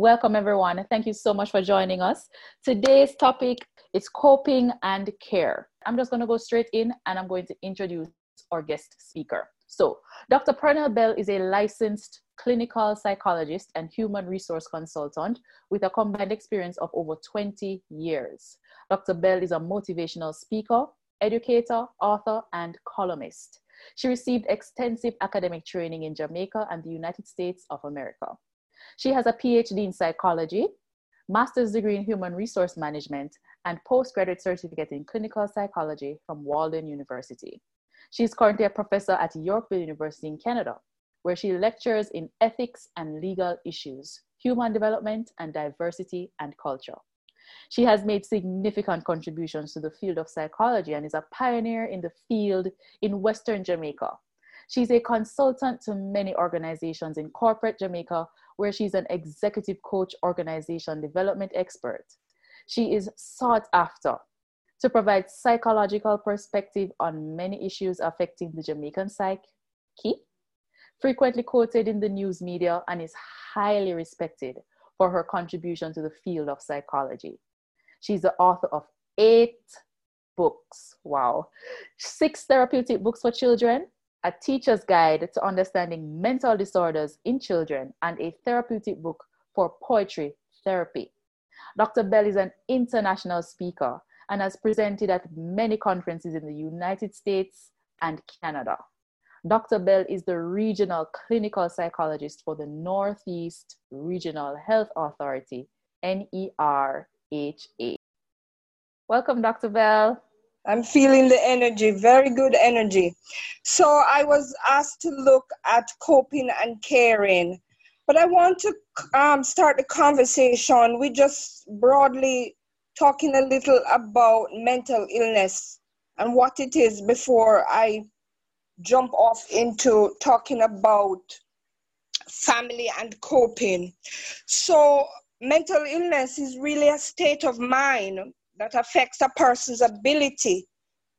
Welcome, everyone. Thank you so much for joining us. Today's topic is coping and care. I'm just going to go straight in and I'm going to introduce our guest speaker. So, Dr. Pranel Bell is a licensed clinical psychologist and human resource consultant with a combined experience of over 20 years. Dr. Bell is a motivational speaker, educator, author, and columnist. She received extensive academic training in Jamaica and the United States of America. She has a PhD in psychology, master's degree in human resource management, and postgraduate certificate in clinical psychology from Walden University. She is currently a professor at Yorkville University in Canada, where she lectures in ethics and legal issues, human development, and diversity and culture. She has made significant contributions to the field of psychology and is a pioneer in the field in Western Jamaica. She's a consultant to many organizations in corporate Jamaica, where she's an executive coach, organization development expert. She is sought after to provide psychological perspective on many issues affecting the Jamaican psyche, frequently quoted in the news media, and is highly respected for her contribution to the field of psychology. She's the author of 8 books, wow, 6 therapeutic books for children, a teacher's guide to understanding mental disorders in children, and a therapeutic book for poetry therapy. Dr. Bell is an international speaker and has presented at many conferences in the United States and Canada. Dr. Bell is the regional clinical psychologist for the Northeast Regional Health Authority, NERHA. Welcome, Dr. Bell. I'm feeling the energy, very good energy. So I was asked to look at coping and caring, but I want to start the conversation with just broadly talking a little about mental illness and what it is before I jump off into talking about family and coping. So mental illness is really a state of mind that affects a person's ability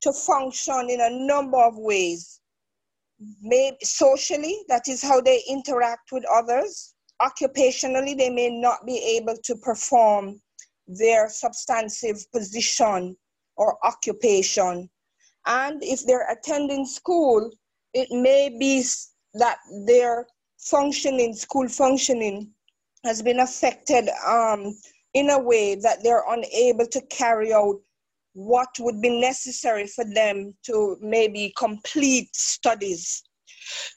to function in a number of ways. Maybe socially, that is how they interact with others. Occupationally, they may not be able to perform their substantive position or occupation. And if they're attending school, it may be that their functioning, school functioning, has been affected in a way that they're unable to carry out what would be necessary for them to maybe complete studies.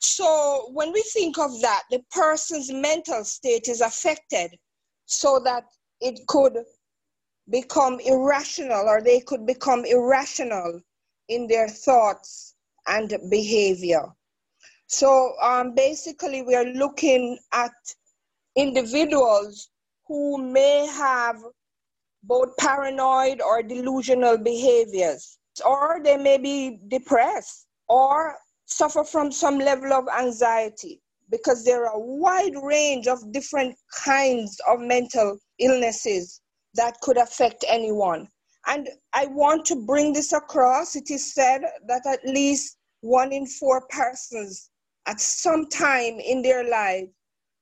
So when we think of that, the person's mental state is affected so that it could become irrational, or they could become irrational in their thoughts and behavior. So basically we are looking at individuals who may have both paranoid or delusional behaviors, or they may be depressed or suffer from some level of anxiety, because there are a wide range of different kinds of mental illnesses that could affect anyone. And I want to bring this across. It is said that at least 1 in 4 persons at some time in their life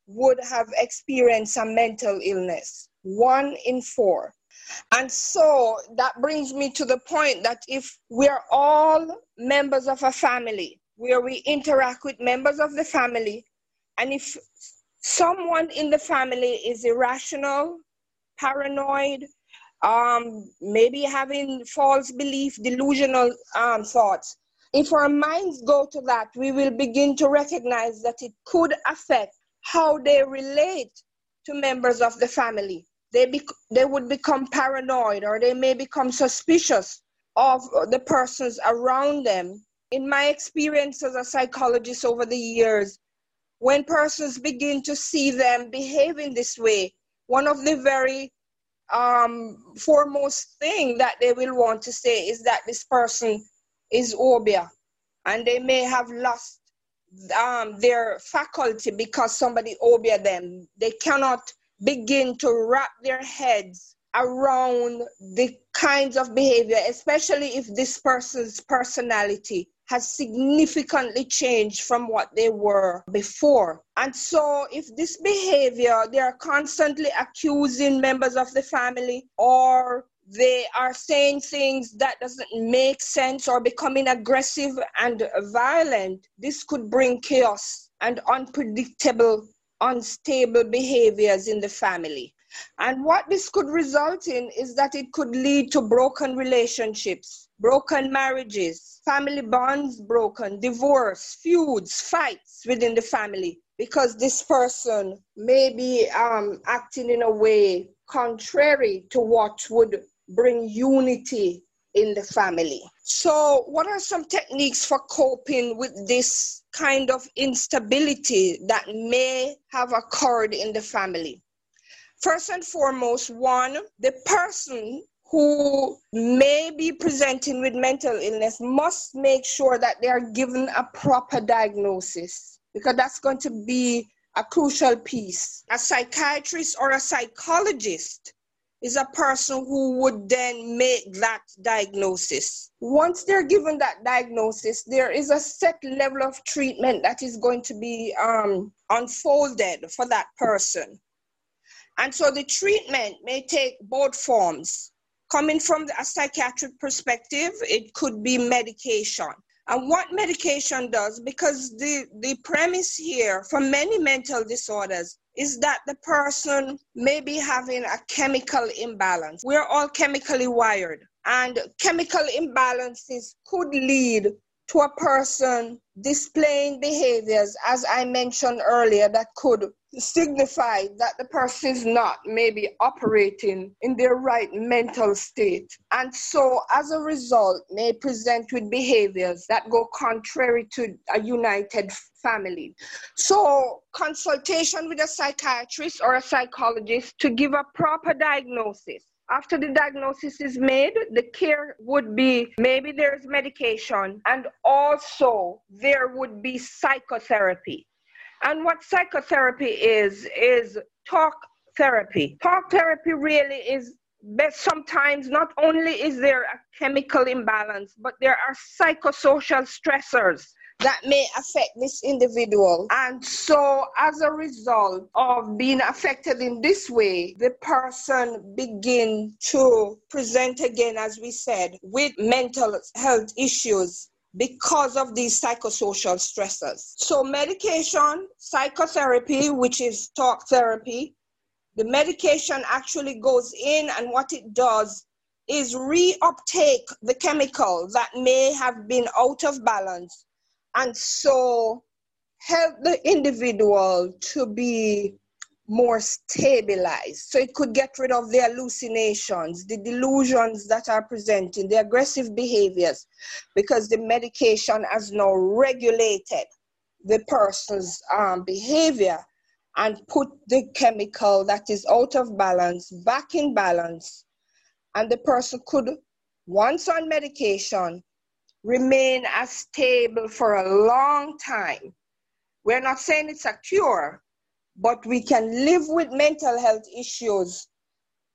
would have experienced a mental illness, 1 in 4. And so that brings me to the point that if we are all members of a family, where we interact with members of the family, and if someone in the family is irrational, paranoid, maybe having false belief, delusional thoughts, if our minds go to that, we will begin to recognize that it could affect how they relate to members of the family. They would become paranoid, or they may become suspicious of the persons around them. In my experience as a psychologist over the years, when persons begin to see them behaving this way, one of the very foremost thing that they will want to say is that this person is obia, and they may have lost their faculty because somebody obia them. They cannot begin to wrap their heads around the kinds of behavior, especially if this person's personality has significantly changed from what they were before. And so if this behavior, they are constantly accusing members of the family, or they are saying things that doesn't make sense, or becoming aggressive and violent, this could bring chaos and unpredictable, unstable behaviors in the family. And what this could result in is that it could lead to broken relationships, broken marriages, family bonds broken, divorce, feuds, fights within the family, because this person may be acting in a way contrary to what would bring unity in the family. So what are some techniques for coping with this kind of instability that may have occurred in the family? First and foremost, one, the person who may be presenting with mental illness must make sure that they are given a proper diagnosis, because that's going to be a crucial piece. A psychiatrist or a psychologist is a person who would then make that diagnosis. Once they're given that diagnosis, there is a set level of treatment that is going to be unfolded for that person. And so the treatment may take both forms. Coming from a psychiatric perspective, it could be medication. And what medication does, because the premise here for many mental disorders is that the person may be having a chemical imbalance. We're all chemically wired, and chemical imbalances could lead to a person displaying behaviors, as I mentioned earlier, that could signify that the person is not maybe operating in their right mental state. And so as a result, may present with behaviors that go contrary to a united family. So consultation with a psychiatrist or a psychologist to give a proper diagnosis. After the diagnosis is made, the care would be, maybe there's medication, and also there would be psychotherapy. And what psychotherapy is talk therapy. Talk therapy really is best. Sometimes not only is there a chemical imbalance, but there are psychosocial stressors that may affect this individual. And so as a result of being affected in this way, the person begin to present again, as we said, with mental health issues because of these psychosocial stressors. So medication, psychotherapy, which is talk therapy, the medication actually goes in, and what it does is reuptake the chemical that may have been out of balance, and so help the individual to be more stabilized. So it could get rid of the hallucinations, the delusions that are presenting, the aggressive behaviors, because the medication has now regulated the person's behavior and put the chemical that is out of balance back in balance. And the person could, once on medication, remain as stable for a long time. We're not saying it's a cure, but we can live with mental health issues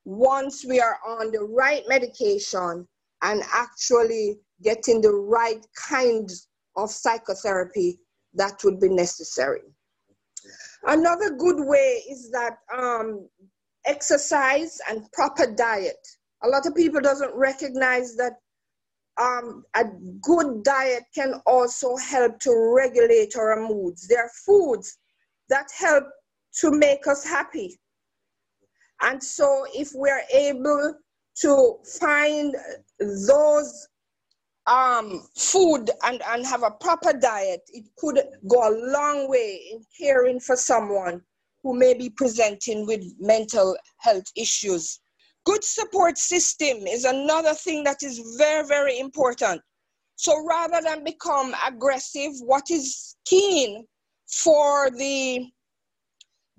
once we are on the right medication and actually getting the right kind of psychotherapy that would be necessary. Another good way is that exercise and proper diet. A lot of people doesn't recognize that a good diet can also help to regulate our moods. There are foods that help to make us happy. And so if we're able to find those food and have a proper diet, it could go a long way in caring for someone who may be presenting with mental health issues. Good support system is another thing that is very, very important. So rather than become aggressive, what is keen for the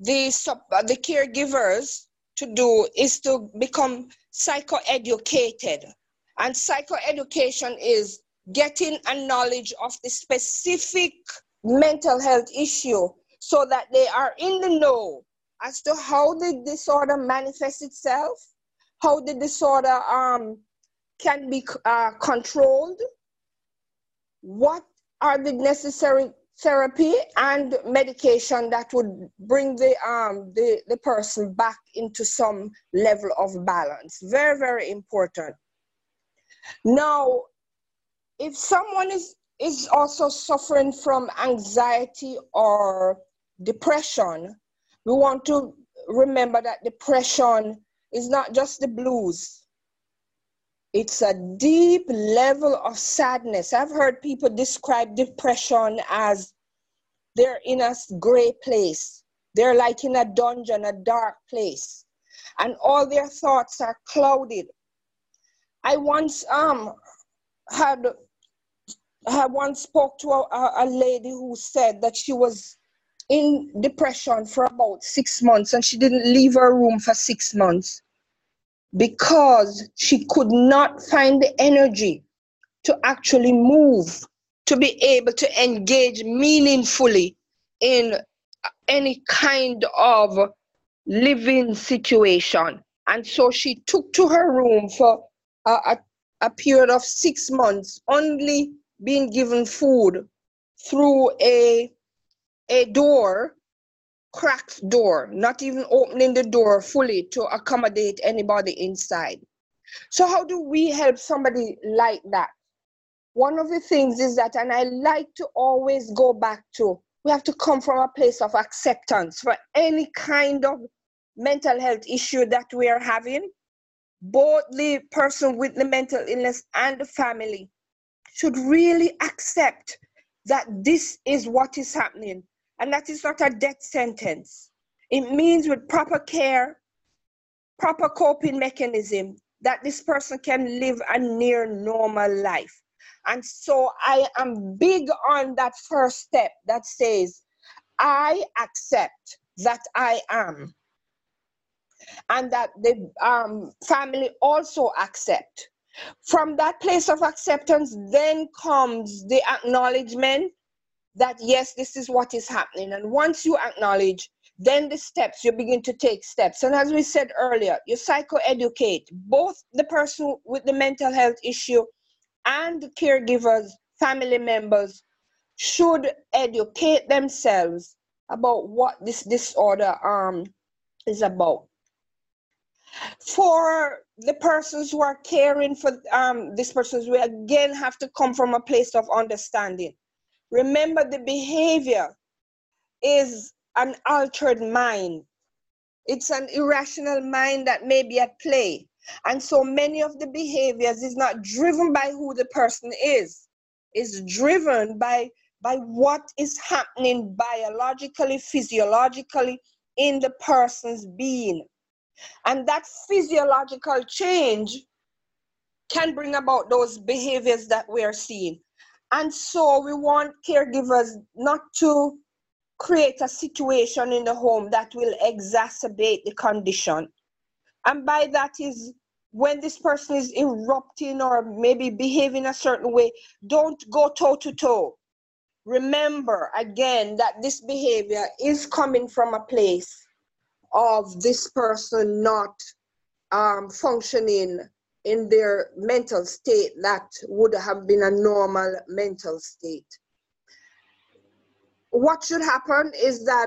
caregivers to do is to become psychoeducated. And psychoeducation is getting a knowledge of the specific mental health issue so that they are in the know as to how the disorder manifests itself, how the disorder can be controlled, what are the necessary therapy and medication that would bring the person back into some level of balance. Very, very important. Now, if someone is also suffering from anxiety or depression, we want to remember that depression is not just the blues. It's a deep level of sadness. I've heard people describe depression as they're in a gray place. They're like in a dungeon, a dark place, and all their thoughts are clouded. I once spoke to a lady who said that she was in depression for about 6 months, and she didn't leave her room for 6 months because she could not find the energy to actually move, to be able to engage meaningfully in any kind of living situation. And so she took to her room for a period of 6 months, only being given food through a door, cracked door, not even opening the door fully to accommodate anybody inside. So how do we help somebody like that? One of the things is that, and I like to always go back to, we have to come from a place of acceptance for any kind of mental health issue that we are having. Both the person with the mental illness and the family should really accept that this is what is happening. And that is not a death sentence. It means with proper care, proper coping mechanism, that this person can live a near normal life. And so I am big on that first step that says, I accept that I am. And that the family also accept. From that place of acceptance, then comes the acknowledgement that yes, this is what is happening. And once you acknowledge, then the steps, you begin to take steps. And as we said earlier, you psychoeducate both the person with the mental health issue and the caregivers, family members should educate themselves about what this disorder is about. For the persons who are caring for these persons, we again have to come from a place of understanding. Remember, the behavior is an altered mind. It's an irrational mind that may be at play. And so many of the behaviors is not driven by who the person is. It's driven by what is happening biologically, physiologically in the person's being. And that physiological change can bring about those behaviors that we are seeing. And so we want caregivers not to create a situation in the home that will exacerbate the condition. And by that is when this person is erupting or maybe behaving a certain way, don't go toe-to-toe. Remember, again, that this behavior is coming from a place of this person not functioning in their mental state that would have been a normal mental state. What should happen is that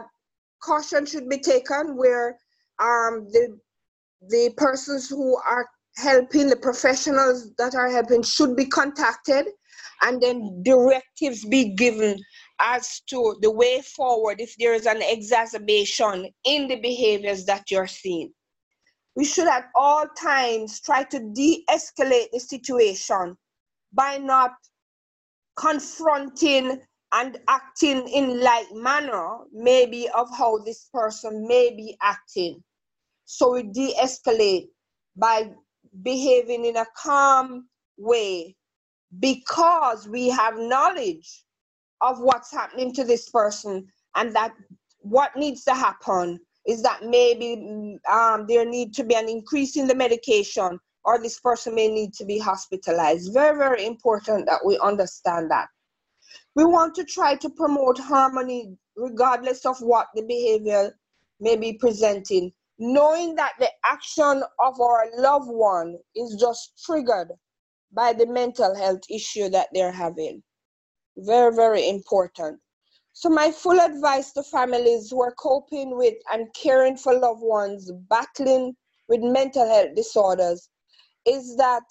caution should be taken where the persons who are helping, the professionals that are helping, should be contacted, and then directives be given as to the way forward if there is an exacerbation in the behaviors that you're seeing. We should at all times try to de-escalate the situation by not confronting and acting in like manner, maybe of how this person may be acting. So we de-escalate by behaving in a calm way because we have knowledge of what's happening to this person, and that what needs to happen is that maybe there need to be an increase in the medication, or this person may need to be hospitalized. Very, very important that we understand that. We want to try to promote harmony regardless of what the behavior may be presenting, knowing that the action of our loved one is just triggered by the mental health issue that they're having. Very, very important. So my full advice to families who are coping with and caring for loved ones battling with mental health disorders is that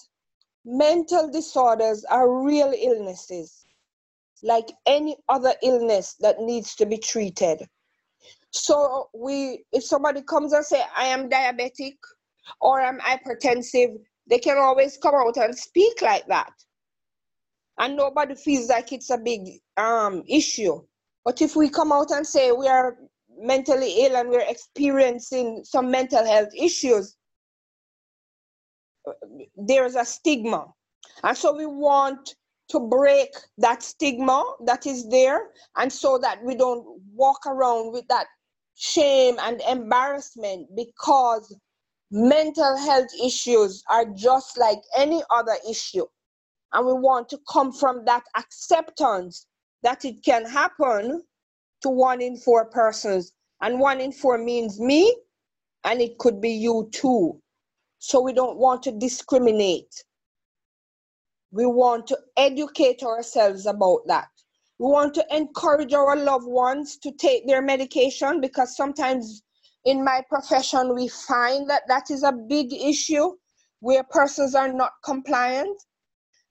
mental disorders are real illnesses, like any other illness that needs to be treated. So if somebody comes and say, I am diabetic or I'm hypertensive, they can always come out and speak like that. And nobody feels like it's a big issue. But if we come out and say we are mentally ill and we're experiencing some mental health issues, there's a stigma. And so we want to break that stigma that is there, and so that we don't walk around with that shame and embarrassment, because mental health issues are just like any other issue. And we want to come from that acceptance that it can happen to 1 in 4 persons. And 1 in 4 means me, and it could be you too. So we don't want to discriminate. We want to educate ourselves about that. We want to encourage our loved ones to take their medication, because sometimes in my profession, we find that is a big issue where persons are not compliant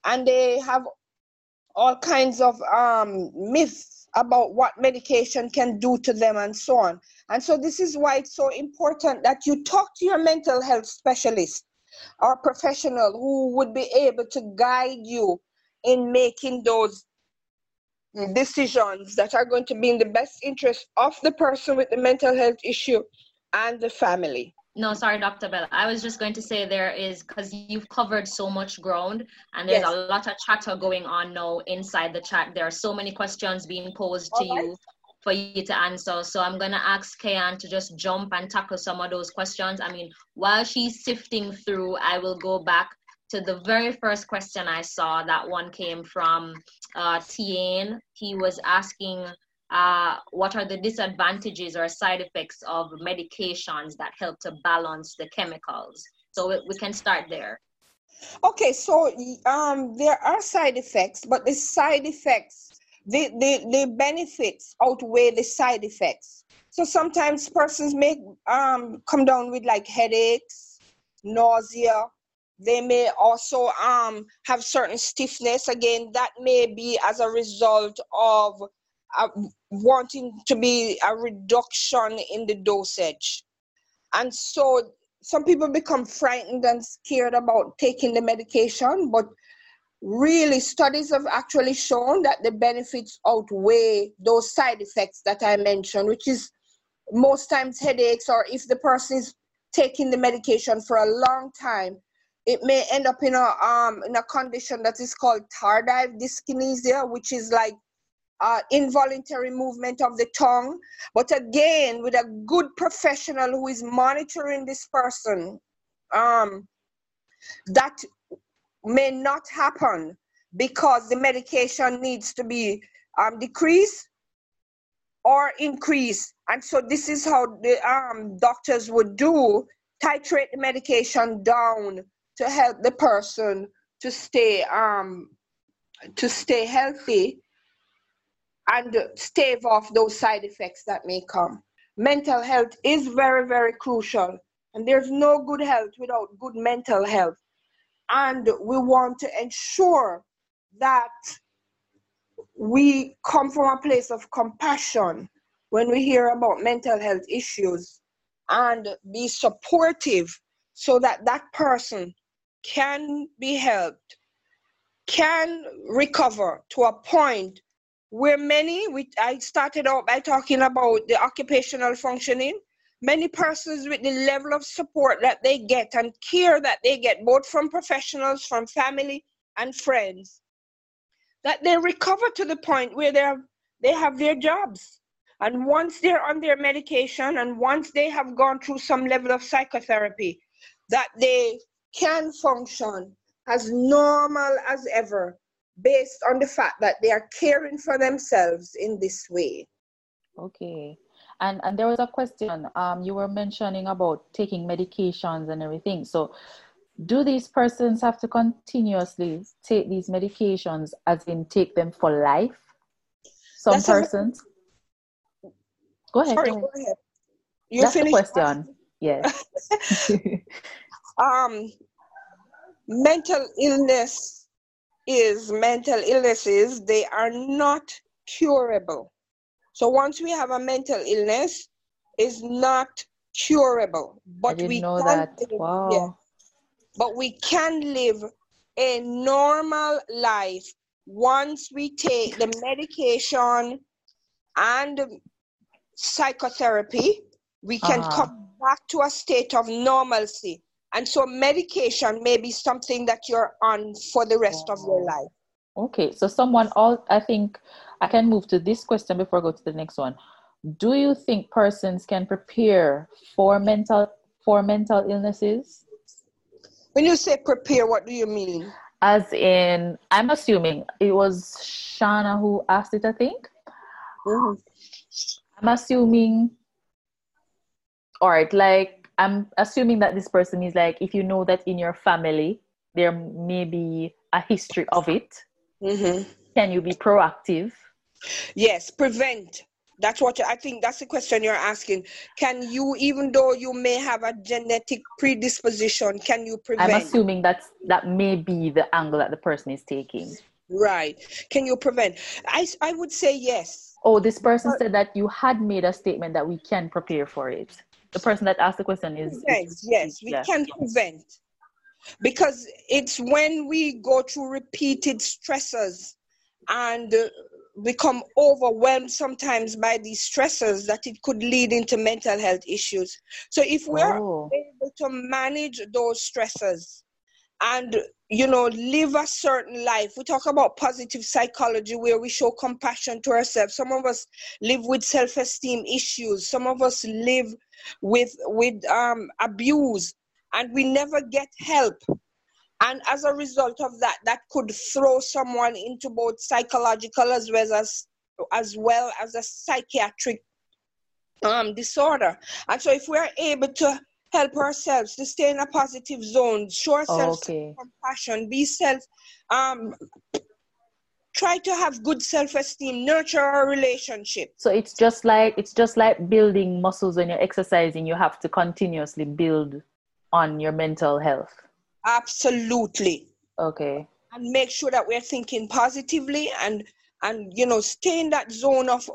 and they have all kinds of myths about what medication can do to them and so on. And so this is why it's so important that you talk to your mental health specialist or professional who would be able to guide you in making those decisions that are going to be in the best interest of the person with the mental health issue and the family. No, sorry, Dr. Bell. I was just going to say because you've covered so much ground, and there's a lot of chatter going on now inside the chat. There are so many questions being posed to you for you to answer. So I'm going to ask Kayan to just jump and tackle some of those questions. I mean, while she's sifting through, I will go back to the very first question I saw. That one came from Tian. He was asking, what are the disadvantages or side effects of medications that help to balance the chemicals? So we can start there. Okay, so there are side effects, but the side effects, the benefits outweigh the side effects. So sometimes persons may come down with like headaches, nausea. They may also have certain stiffness. Again, that may be as a result of wanting to be a reduction in the dosage. And so some people become frightened and scared about taking the medication, but really studies have actually shown that the benefits outweigh those side effects that I mentioned, which is most times headaches, or if the person is taking the medication for a long time, it may end up in a condition that is called tardive dyskinesia, which is like involuntary movement of the tongue. But again, with a good professional who is monitoring this person, that may not happen, because the medication needs to be decreased or increased. And so this is how the doctors would titrate the medication down to help the person to stay healthy and stave off those side effects that may come. Mental health is very, very crucial, and there's no good health without good mental health. And we want to ensure that we come from a place of compassion when we hear about mental health issues, and be supportive so that that person can be helped, can recover to a point where I started out by talking about the occupational functioning. Many persons, with the level of support that they get and care that they get, both from professionals, from family and friends, that they recover to the point where they have their jobs. And once they're on their medication, and once they have gone through some level of psychotherapy, that they can function as normal as ever, based on the fact that they are caring for themselves in this way. Okay. And there was a question, you were mentioning about taking medications and everything. So do these persons have to continuously take these medications, as in take them for life? some that's persons. Go ahead. You're that's finished? The question. Yes. Mental illnesses, they are not curable. So once we have a mental illness, it's not curable. But I didn't know that. Wow. Yeah. But we can live a normal life once we take the medication and psychotherapy. We can come back to a state of normalcy. And so medication may be something that you're on for the rest of your life. Okay, so I think I can move to this question before I go to the next one. Do you think persons can prepare for mental illnesses? When you say prepare, what do you mean? As in, I'm assuming it was Shana who asked it, I think. Mm-hmm. I'm assuming, all right, like, I'm assuming that this person is like, if you know that in your family, there may be a history of it, mm-hmm. Can you be proactive? Yes, prevent. That's what I think, that's the question you're asking. Can you, even though you may have a genetic predisposition, can you prevent? I'm assuming that may be the angle that the person is taking. Right. Can you prevent? I would say yes. Oh, this person said that you had made a statement that we can prepare for it. The person that asked the question is... Yes, we can prevent. Because it's when we go through repeated stressors and... become overwhelmed sometimes by these stressors that it could lead into mental health issues. So if we're able to manage those stressors and, you know, live a certain life, we talk about positive psychology where we show compassion to ourselves. Some of us live with self-esteem issues. Some of us live with abuse and we never get help. And as a result of that, that could throw someone into both psychological as well as a psychiatric disorder. And so if we're able to help ourselves to stay in a positive zone, show ourselves compassion, be self, try to have good self-esteem, nurture our relationship. So it's just like building muscles when you're exercising. You have to continuously build on your mental health. Absolutely. Okay. And make sure that we're thinking positively and you know, stay in that zone of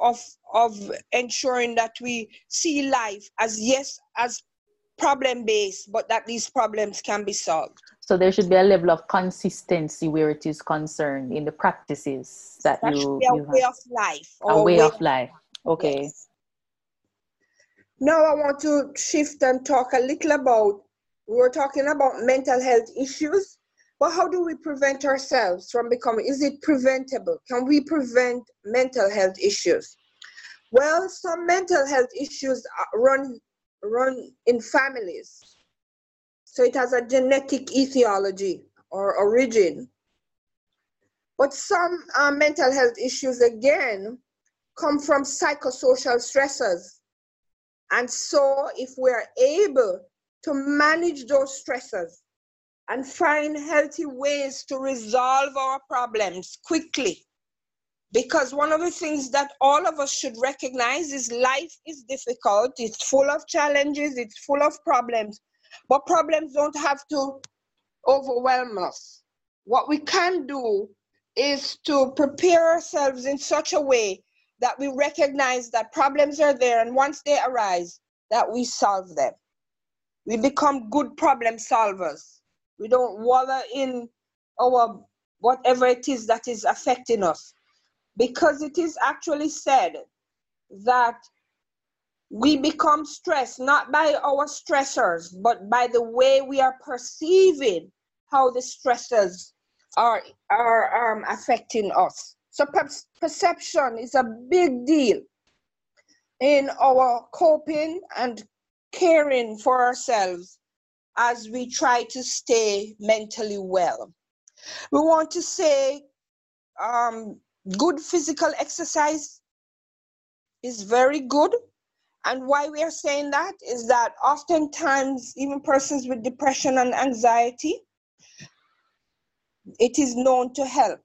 ensuring that we see life as problem-based, but that these problems can be solved. So there should be a level of consistency where it is concerned in the practices that you have. A way of life. Okay. Yes. Now I want to shift and talk a little about, we were talking about mental health issues, but how do we prevent ourselves from becoming, is it preventable? Can we prevent mental health issues? Well, some mental health issues run in families. So it has a genetic etiology or origin. But some mental health issues, again, come from psychosocial stressors. And so if we are able to manage those stressors and find healthy ways to resolve our problems quickly. Because one of the things that all of us should recognize is life is difficult, it's full of challenges, it's full of problems, but problems don't have to overwhelm us. What we can do is to prepare ourselves in such a way that we recognize that problems are there, and once they arise, that we solve them. We become good problem solvers. We don't wallow in our whatever it is that is affecting us. Because it is actually said that we become stressed, not by our stressors, but by the way we are perceiving how the stressors are affecting us. So perception is a big deal in our coping and caring for ourselves as we try to stay mentally well. We want to say good physical exercise is very good. And why we are saying that is that oftentimes, even persons with depression and anxiety, it is known to help.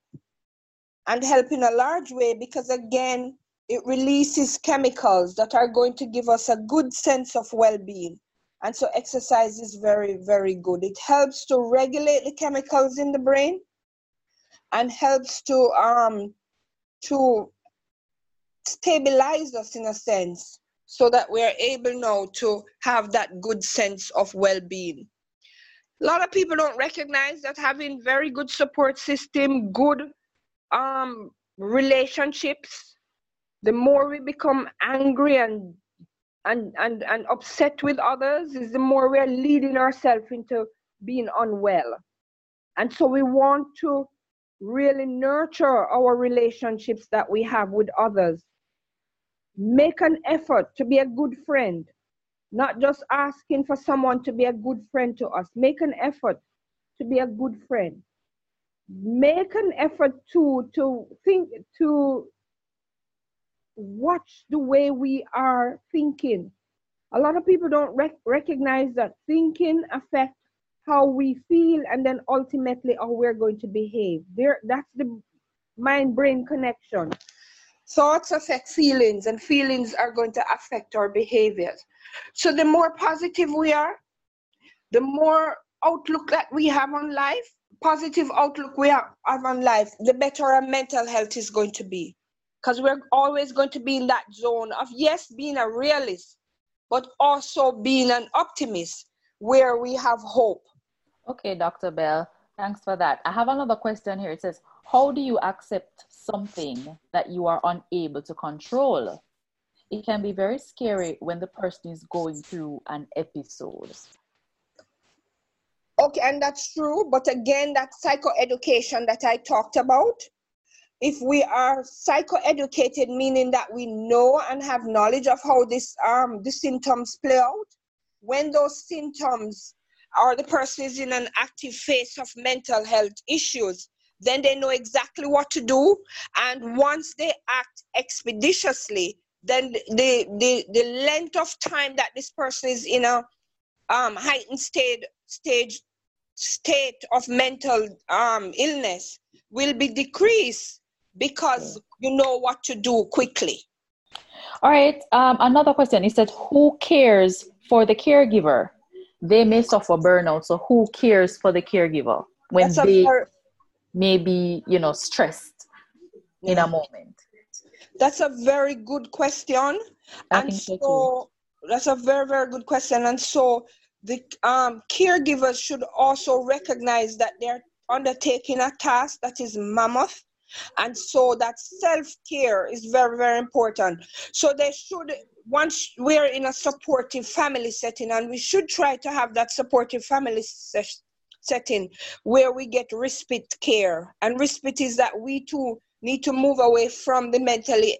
and help in a large way because, again, it releases chemicals that are going to give us a good sense of well-being. And so exercise is very, very good. It helps to regulate the chemicals in the brain and helps to stabilize us in a sense so that we are able now to have that good sense of well-being. A lot of people don't recognize that having very good support system, good relationships, the more we become angry and upset with others is the more we're leading ourselves into being unwell. And so we want to really nurture our relationships that we have with others. Make an effort to be a good friend, not just asking for someone to be a good friend to us. Make an effort to be a good friend. Make an effort to think, to watch the way we are thinking. A lot of people don't recognize that thinking affects how we feel and then ultimately how we're going to behave. That's the mind-brain connection. Thoughts affect feelings, and feelings are going to affect our behaviors. So the more positive we are, the more outlook that we have on life, positive outlook we have on life, the better our mental health is going to be. Because we're always going to be in that zone of, yes, being a realist, but also being an optimist where we have hope. Okay, Dr. Bell, thanks for that. I have another question here. It says, how do you accept something that you are unable to control? It can be very scary when the person is going through an episode. Okay, and that's true. But again, that psychoeducation that I talked about, if we are psychoeducated, meaning that we know and have knowledge of how this the symptoms play out, when those symptoms or the person is in an active phase of mental health issues, then they know exactly what to do. And once they act expeditiously, then the length of time that this person is in a heightened state of mental illness will be decreased because you know what to do quickly. All right. Another question is that who cares for the caregiver? They may suffer burnout. So who cares for the caregiver when they may be, stressed in a moment? That's a very good question. That's a very, very good question. And so the caregivers should also recognize that they're undertaking a task that is mammoth, and so that self-care is very, very important. So they should, once we're in a supportive family setting, and we should try to have that supportive family setting where we get respite care, and respite is that we too need to move away from the mentally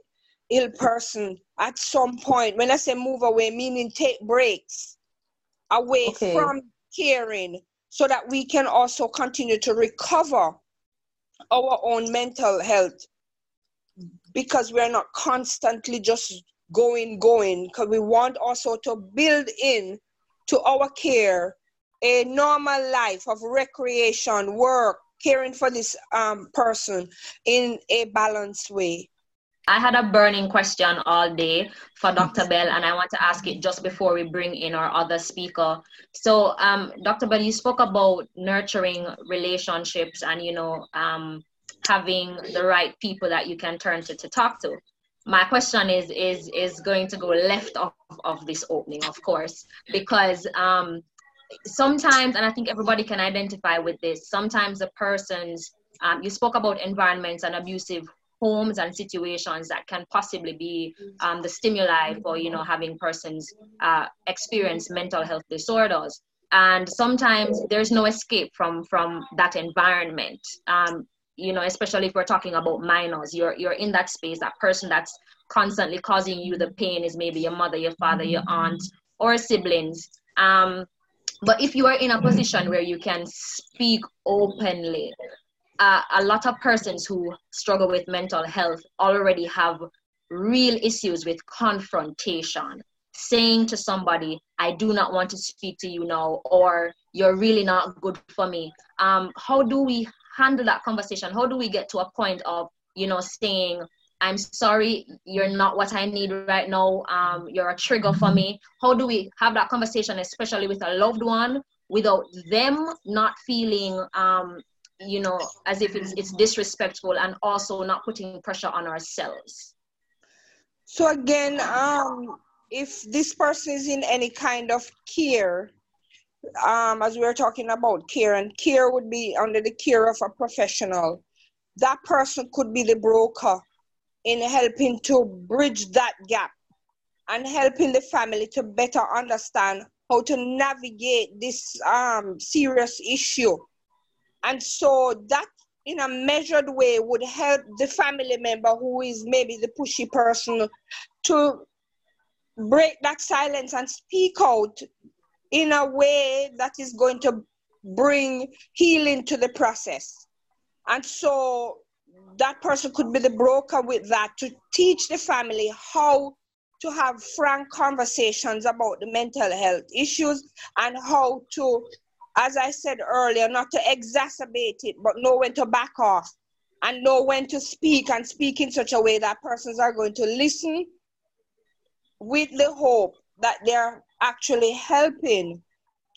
ill person at some point. When I say move away, meaning take breaks away from caring, so that we can also continue to recover our own mental health, because we're not constantly just going, because we want also to build in to our care a normal life of recreation, work, caring for this person in a balanced way. I had a burning question all day for Dr. Bell, and I want to ask it just before we bring in our other speaker. So, Dr. Bell, you spoke about nurturing relationships and, having the right people that you can turn to talk to. My question is going to go left of this opening, of course, because sometimes, and I think everybody can identify with this, sometimes the person's, you spoke about environments and abusive homes and situations that can possibly be the stimuli for, having persons experience mental health disorders. And sometimes there's no escape from that environment, especially if we're talking about minors. You're in that space, that person that's constantly causing you the pain is maybe your mother, your father, your aunt, or siblings. But if you are in a position where you can speak openly, a lot of persons who struggle with mental health already have real issues with confrontation. Saying to somebody, I do not want to speak to you now, or you're really not good for me. How do we handle that conversation? How do we get to a point of, you know, saying, I'm sorry, you're not what I need right now. You're a trigger for me. How do we have that conversation, especially with a loved one, without them not feeling, you know, as if it's disrespectful, and also not putting pressure on ourselves? So again, if this person is in any kind of care, as we were talking about care, and care would be under the care of a professional, that person could be the broker in helping to bridge that gap and helping the family to better understand how to navigate this serious issue. And so that, in a measured way, would help the family member who is maybe the pushy person to break that silence and speak out in a way that is going to bring healing to the process. And so that person could be the broker with that, to teach the family how to have frank conversations about the mental health issues, and how to, as I said earlier, not to exacerbate it, but know when to back off and know when to speak, and speak in such a way that persons are going to listen with the hope that they're actually helping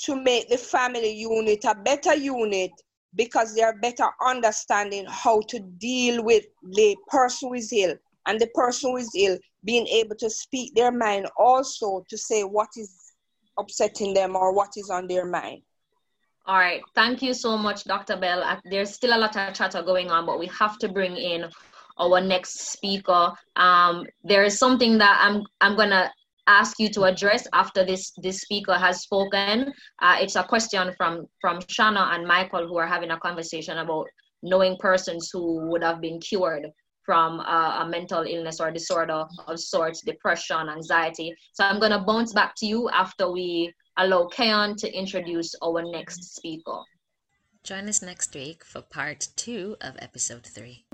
to make the family unit a better unit, because they are better understanding how to deal with the person who is ill, and the person who is ill being able to speak their mind also, to say what is upsetting them or what is on their mind. All right. Thank you so much, Dr. Bell. There's still a lot of chatter going on, but we have to bring in our next speaker. There is something that I'm going to ask you to address after this speaker has spoken. It's a question from Shanna and Michael, who are having a conversation about knowing persons who would have been cured from a mental illness or disorder of sorts, depression, anxiety. So I'm going to bounce back to you after we allow Keon to introduce our next speaker. Join us next week for part 2 of episode 3.